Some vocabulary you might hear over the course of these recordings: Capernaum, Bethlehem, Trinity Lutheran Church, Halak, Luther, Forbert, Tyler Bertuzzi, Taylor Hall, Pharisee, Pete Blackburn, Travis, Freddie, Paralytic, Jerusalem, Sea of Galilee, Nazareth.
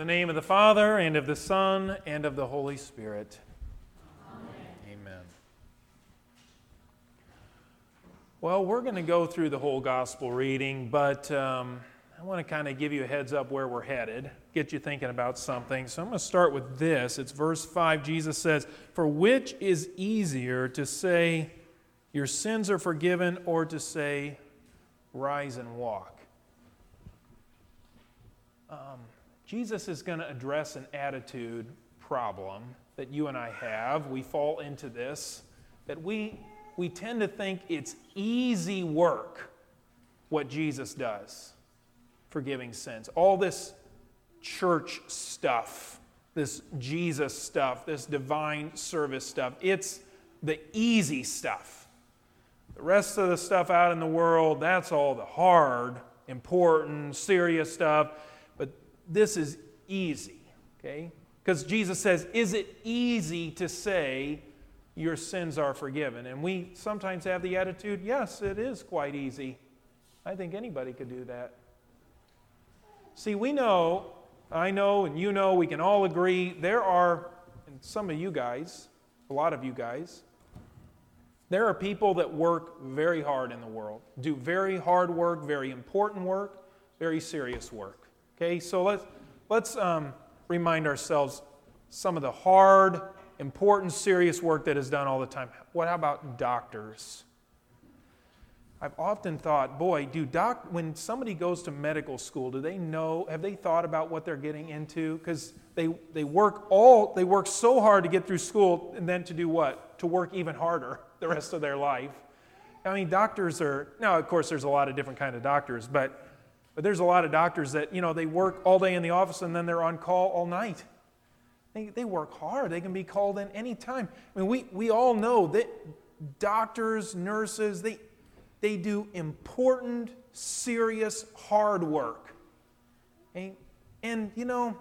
In the name of the Father, and of the Son, and of the Holy Spirit. Amen. Amen. Well, we're going to go through the whole gospel reading, but I want to kind of give you a heads up where we're headed, get you thinking about something. So I'm going to start with this. It's verse 5. Jesus says, "For which is easier to say, 'Your sins are forgiven,' or to say, 'Rise and walk'?" Jesus is going to address an attitude problem that you and I have. We fall into this, that we tend to think it's easy work, what Jesus does, forgiving sins. All this church stuff, this Jesus stuff, this divine service stuff, it's the easy stuff. The rest of the stuff out in the world, that's all the hard, important, serious stuff. This is easy, okay? Because Jesus says, is it easy to say your sins are forgiven? And we sometimes have the attitude, yes, it is quite easy. I think anybody could do that. See, we know, I know, and you know, we can all agree, there are, and some of you guys, a lot of you guys, there are people that work very hard in the world, do very hard work, very important work, very serious work. Okay, so let's remind ourselves some of the hard, important, serious work that is done all the time. What about doctors? I've often thought, boy, when somebody goes to medical school, do they know? Have they thought about what they're getting into? Because they work so hard to get through school, and then to do what? To work even harder the rest of their life. I mean, doctors are now. Of course, there's a lot of different kind of doctors, But there's a lot of doctors that, you know, they work all day in the office and then they're on call all night. They work hard. They can be called in any time. I mean, we all know that doctors, nurses, they do important, serious, hard work. Okay? And, you know,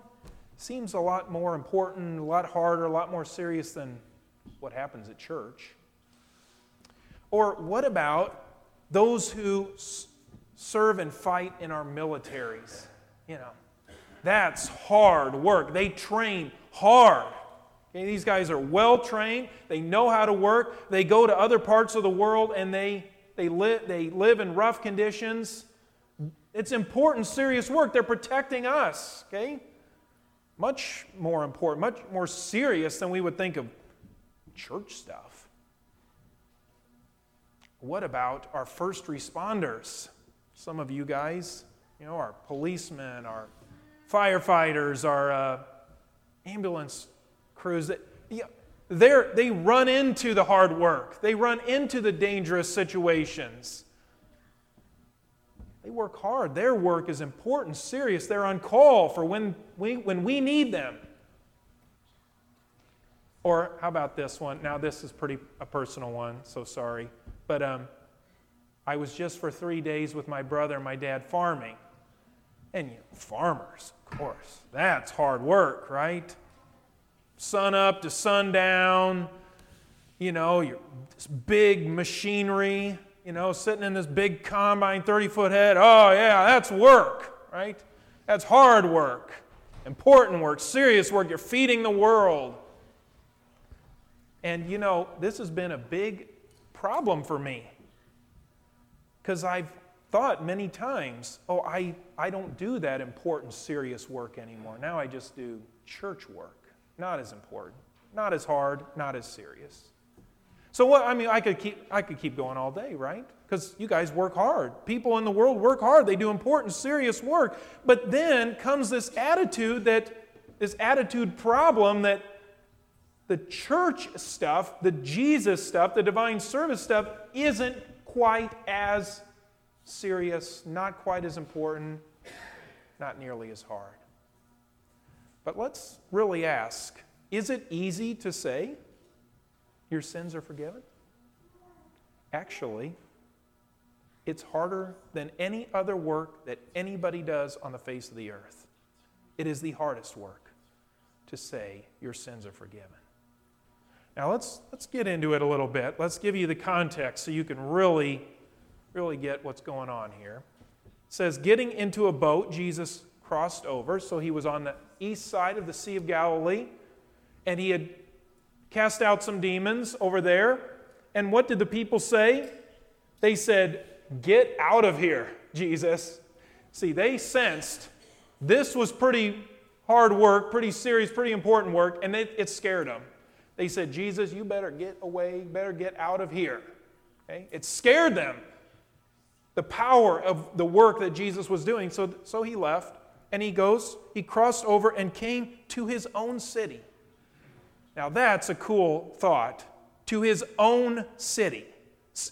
seems a lot more important, a lot harder, a lot more serious than what happens at church. Or what about those who serve and fight in our militaries? You know, that's hard work. They train hard. Okay, these guys are well trained. They know how to work. They go to other parts of the world and they live in rough conditions. It's important, serious work. They're protecting us. Okay, much more important, much more serious than we would think of church stuff. What about our first responders? Some of you guys, you know, our policemen, our firefighters, our ambulance crews, they run into the hard work. They run into the dangerous situations. They work hard. Their work is important, serious. They're on call for when we need them. Or how about this one? Now, this is a personal one, so sorry. But I was just for 3 days with my brother and my dad farming. And you know, farmers, of course, that's hard work, right? Sun up to sundown, you know, this big machinery, you know, sitting in this big combine, 30-foot head. Oh, yeah, that's work, right? That's hard work, important work, serious work. You're feeding the world. And, you know, this has been a big problem for me. Because I've thought many times, oh, I don't do that important, serious work anymore. Now I just do church work. Not as important, not as hard, not as serious. So what? I mean, I could keep going all day, right? Because you guys work hard. People in the world work hard. They do important, serious work. But then comes this attitude problem that the church stuff, the Jesus stuff, the divine service stuff isn't quite as serious, not quite as important, not nearly as hard. But let's really ask, is it easy to say your sins are forgiven? Actually, it's harder than any other work that anybody does on the face of the earth. It is the hardest work to say your sins are forgiven. Now let's get into it a little bit. Let's give you the context so you can really, really get what's going on here. It says, getting into a boat, Jesus crossed over. So he was on the east side of the Sea of Galilee, and he had cast out some demons over there. And what did the people say? They said, "Get out of here, Jesus." See, they sensed this was pretty hard work, pretty serious, pretty important work, and it scared them. They said, "Jesus, you better get away, better get out of here." Okay? It scared them, the power of the work that Jesus was doing. So he left, and he crossed over and came to his own city. Now that's a cool thought, to his own city,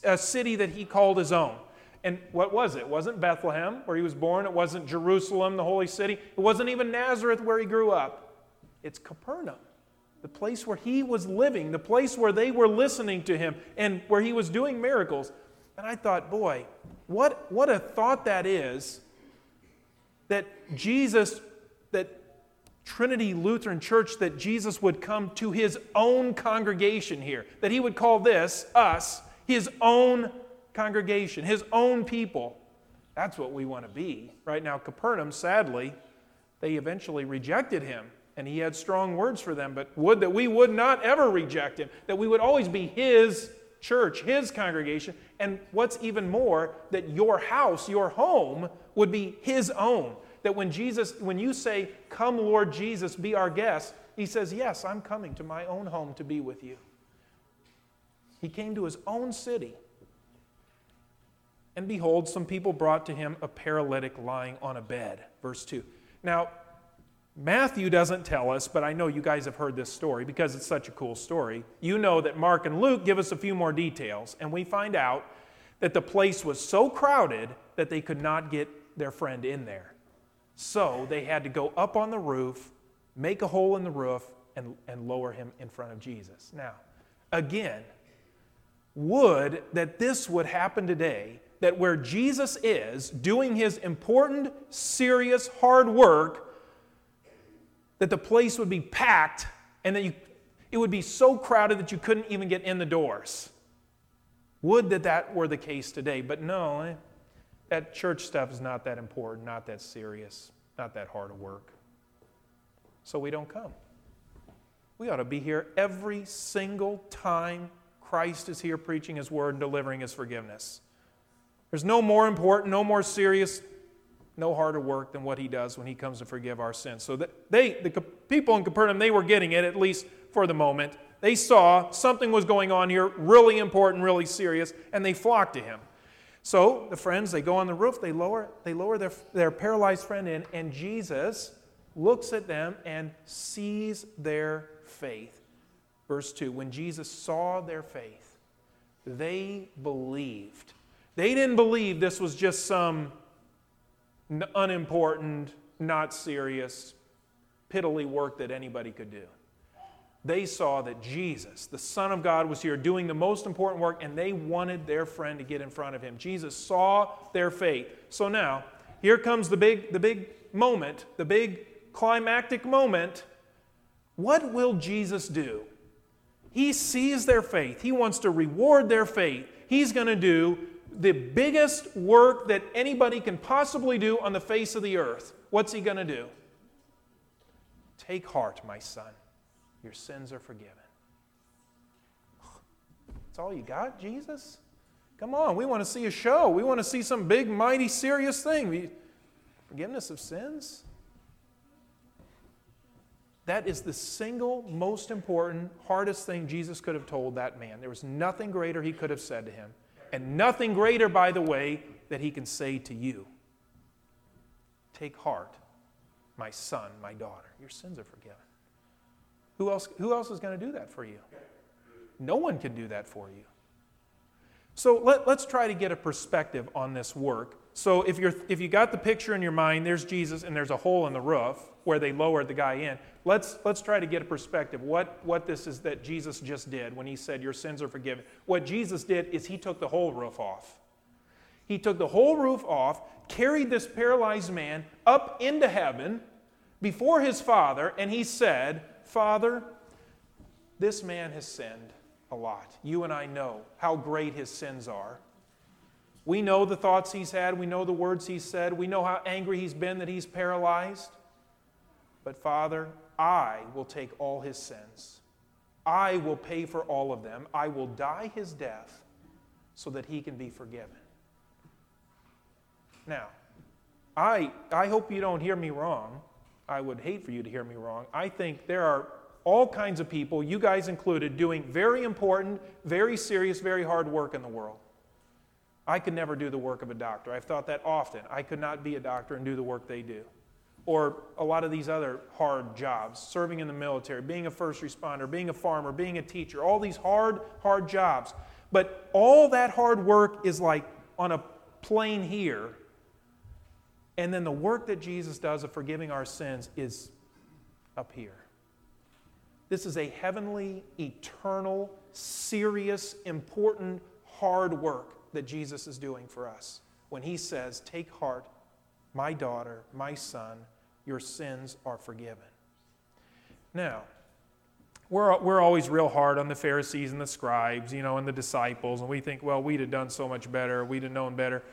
a city that he called his own. And what was it? It wasn't Bethlehem, where he was born. It wasn't Jerusalem, the holy city. It wasn't even Nazareth, where he grew up. It's Capernaum, the place where he was living, the place where they were listening to him and where he was doing miracles. And I thought, boy, what a thought that is, that Jesus, that Trinity Lutheran Church, that Jesus would come to his own congregation here, that he would call this, us, his own congregation, his own people. That's what we want to be. Right now, Capernaum, sadly, they eventually rejected him, and he had strong words for them, but would that we would not ever reject him, that we would always be his church, his congregation, and what's even more, that your house, your home, would be his own. That when you say, "Come, Lord Jesus, be our guest," he says, "Yes, I'm coming to my own home to be with you." He came to his own city. And behold, some people brought to him a paralytic lying on a bed. Verse 2. Now, Matthew doesn't tell us, but I know you guys have heard this story because it's such a cool story. You know that Mark and Luke give us a few more details, and we find out that the place was so crowded that they could not get their friend in there. So they had to go up on the roof, make a hole in the roof, and lower him in front of Jesus. Now, again, would that this would happen today, that where Jesus is doing his important, serious, hard work, that the place would be packed and that it would be so crowded that you couldn't even get in the doors. Would that were the case today. But no, that church stuff is not that important, not that serious, not that hard of work. So we don't come. We ought to be here every single time Christ is here preaching his word and delivering his forgiveness. There's no more important, no more serious, no harder work than what he does when he comes to forgive our sins. So the people in Capernaum, they were getting it, at least for the moment. They saw something was going on here, really important, really serious, and they flocked to him. So the friends, they go on the roof, they lower their paralyzed friend in, and Jesus looks at them and sees their faith. Verse 2, when Jesus saw their faith, they believed. They didn't believe this was just some unimportant, not serious, piddly work that anybody could do. They saw that Jesus, the Son of God, was here doing the most important work, and they wanted their friend to get in front of him. Jesus saw their faith. So now, here comes the big moment, the big climactic moment. What will Jesus do? He sees their faith. He wants to reward their faith. He's going to do the biggest work that anybody can possibly do on the face of the earth. What's he going to do? "Take heart, my son. Your sins are forgiven." That's all you got, Jesus? Come on, we want to see a show. We want to see some big, mighty, serious thing. Forgiveness of sins? That is the single most important, hardest thing Jesus could have told that man. There was nothing greater he could have said to him. And nothing greater, by the way, that he can say to you. "Take heart, my son, my daughter. Your sins are forgiven." Who else is going to do that for you? No one can do that for you. So let's try to get a perspective on this work. So if you got the picture in your mind, there's Jesus and there's a hole in the roof where they lowered the guy in. Let's try to get a perspective. What this is that Jesus just did when he said, "Your sins are forgiven." What Jesus did is he took the whole roof off. He took the whole roof off, carried this paralyzed man up into heaven before his Father, and he said, "Father, this man has sinned a lot. You and I know how great his sins are. We know the thoughts he's had. We know the words he's said. We know how angry he's been that he's paralyzed. But Father, I will take all his sins. I will pay for all of them. I will die his death so that he can be forgiven. Now, I hope you don't hear me wrong. I would hate for you to hear me wrong. I think there are all kinds of people, you guys included, doing very important, very serious, very hard work in the world. I could never do the work of a doctor. I've thought that often. I could not be a doctor and do the work they do. Or a lot of these other hard jobs, serving in the military, being a first responder, being a farmer, being a teacher, all these hard, hard jobs. But all that hard work is like on a plane here. And then the work that Jesus does of forgiving our sins is up here. This is a heavenly, eternal, serious, important, hard work that Jesus is doing for us when he says, "Take heart, my daughter, my son, your sins are forgiven." Now, we're always real hard on the Pharisees and the scribes, you know, and the disciples, and we think, well, we'd have done so much better, we'd have known better.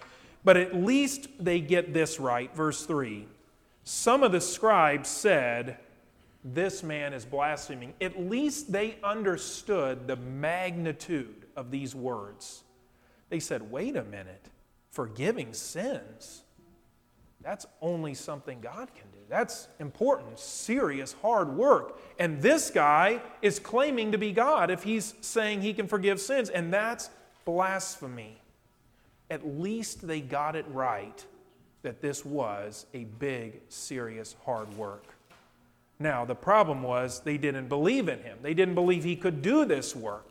But at least they get this right. Verse 3, some of the scribes said, "This man is blaspheming." At least they understood the magnitude of these words. They said, wait a minute, forgiving sins? That's only something God can do. That's important, serious, hard work. And this guy is claiming to be God if he's saying he can forgive sins, and that's blasphemy. At least they got it right that this was a big, serious, hard work. Now, the problem was they didn't believe in him. They didn't believe he could do this work.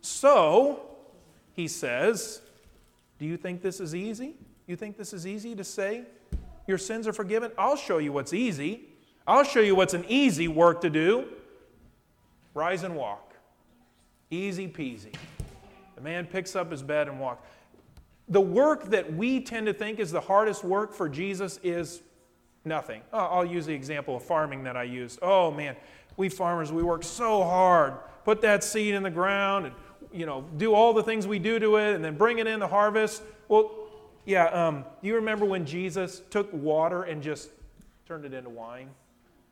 So, he says, do you think this is easy? You think this is easy to say your sins are forgiven? I'll show you what's easy. I'll show you what's an easy work to do. Rise and walk. Easy peasy. The man picks up his bed and walks. The work that we tend to think is the hardest work for Jesus is nothing. I'll use the example of farming that I used. Oh man, we farmers, we work so hard. Put that seed in the ground and, you know, do all the things we do to it and then bring it in the harvest. Well, yeah, you remember when Jesus took water and just turned it into wine?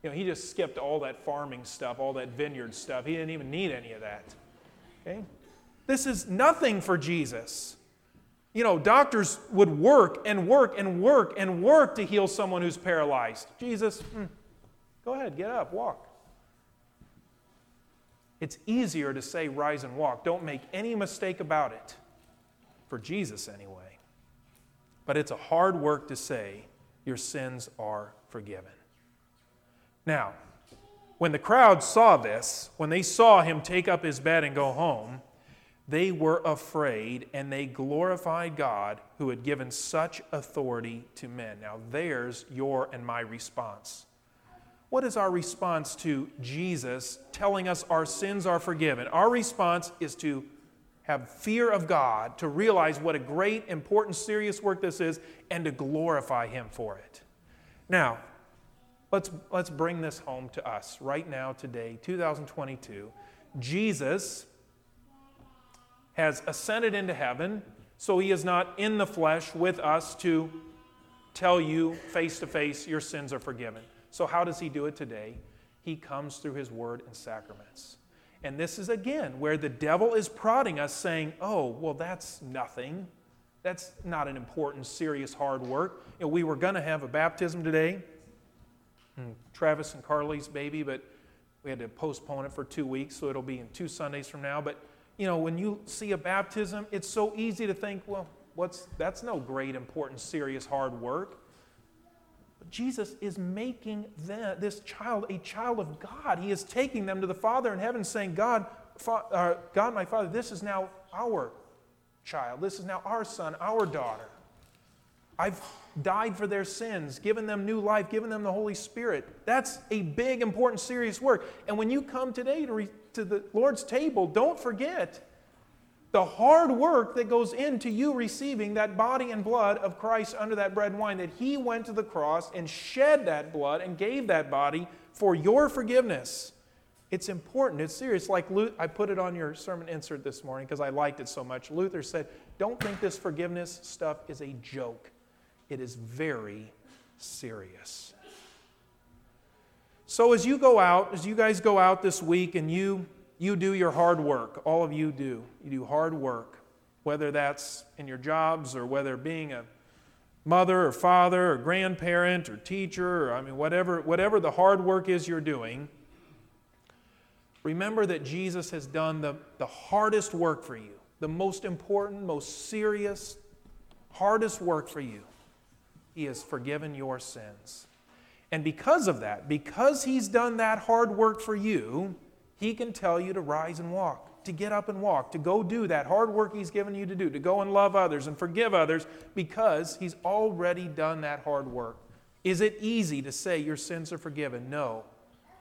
You know, he just skipped all that farming stuff, all that vineyard stuff. He didn't even need any of that. Okay? This is nothing for Jesus. You know, doctors would work and work and work and work to heal someone who's paralyzed. Jesus, go ahead, get up, walk. It's easier to say rise and walk. Don't make any mistake about it. For Jesus, anyway. But it's a hard work to say your sins are forgiven. Now, when the crowd saw this, when they saw him take up his bed and go home, they were afraid and they glorified God who had given such authority to men. Now, there's your and my response. What is our response to Jesus telling us our sins are forgiven? Our response is to have fear of God, to realize what a great, important, serious work this is, and to glorify him for it. Now, let's bring this home to us right now, today, 2022. Jesus has ascended into heaven, so he is not in the flesh with us to tell you face to face your sins are forgiven. So how does he do it today? He comes through his word and sacraments. And this is, again, where the devil is prodding us, saying, oh, well, that's nothing. That's not an important, serious, hard work. You know, we were going to have a baptism today, Travis and Carly's baby, but we had to postpone it for 2 weeks, so it'll be in 2 Sundays from now. But, you know, when you see a baptism, it's so easy to think, well, that's no great, important, serious, hard work. Jesus is making this child a child of God. He is taking them to the Father in heaven saying, God, my Father, this is now our child. This is now our son, our daughter. I've died for their sins, given them new life, given them the Holy Spirit. That's a big, important, serious work. And when you come today to the Lord's table, don't forget the hard work that goes into you receiving that body and blood of Christ under that bread and wine, that he went to the cross and shed that blood and gave that body for your forgiveness. It's important. It's serious. Like Luther, I put it on your sermon insert this morning because I liked it so much. Luther said, don't think this forgiveness stuff is a joke. It is very serious. So as you go out, as you guys go out this week and you do your hard work, all of you do. You do hard work, whether that's in your jobs or whether being a mother or father or grandparent or teacher, or, whatever the hard work is you're doing, remember that Jesus has done the hardest work for you, the most important, most serious, hardest work for you. He has forgiven your sins. And because of that, because He's done that hard work for you, He can tell you to rise and walk, to get up and walk, to go do that hard work He's given you to do, to go and love others and forgive others, because He's already done that hard work. Is it easy to say your sins are forgiven? No,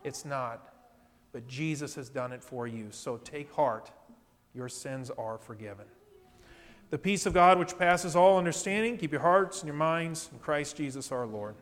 it's not. But Jesus has done it for you, so take heart. Your sins are forgiven. The peace of God which passes all understanding, keep your hearts and your minds in Christ Jesus our Lord.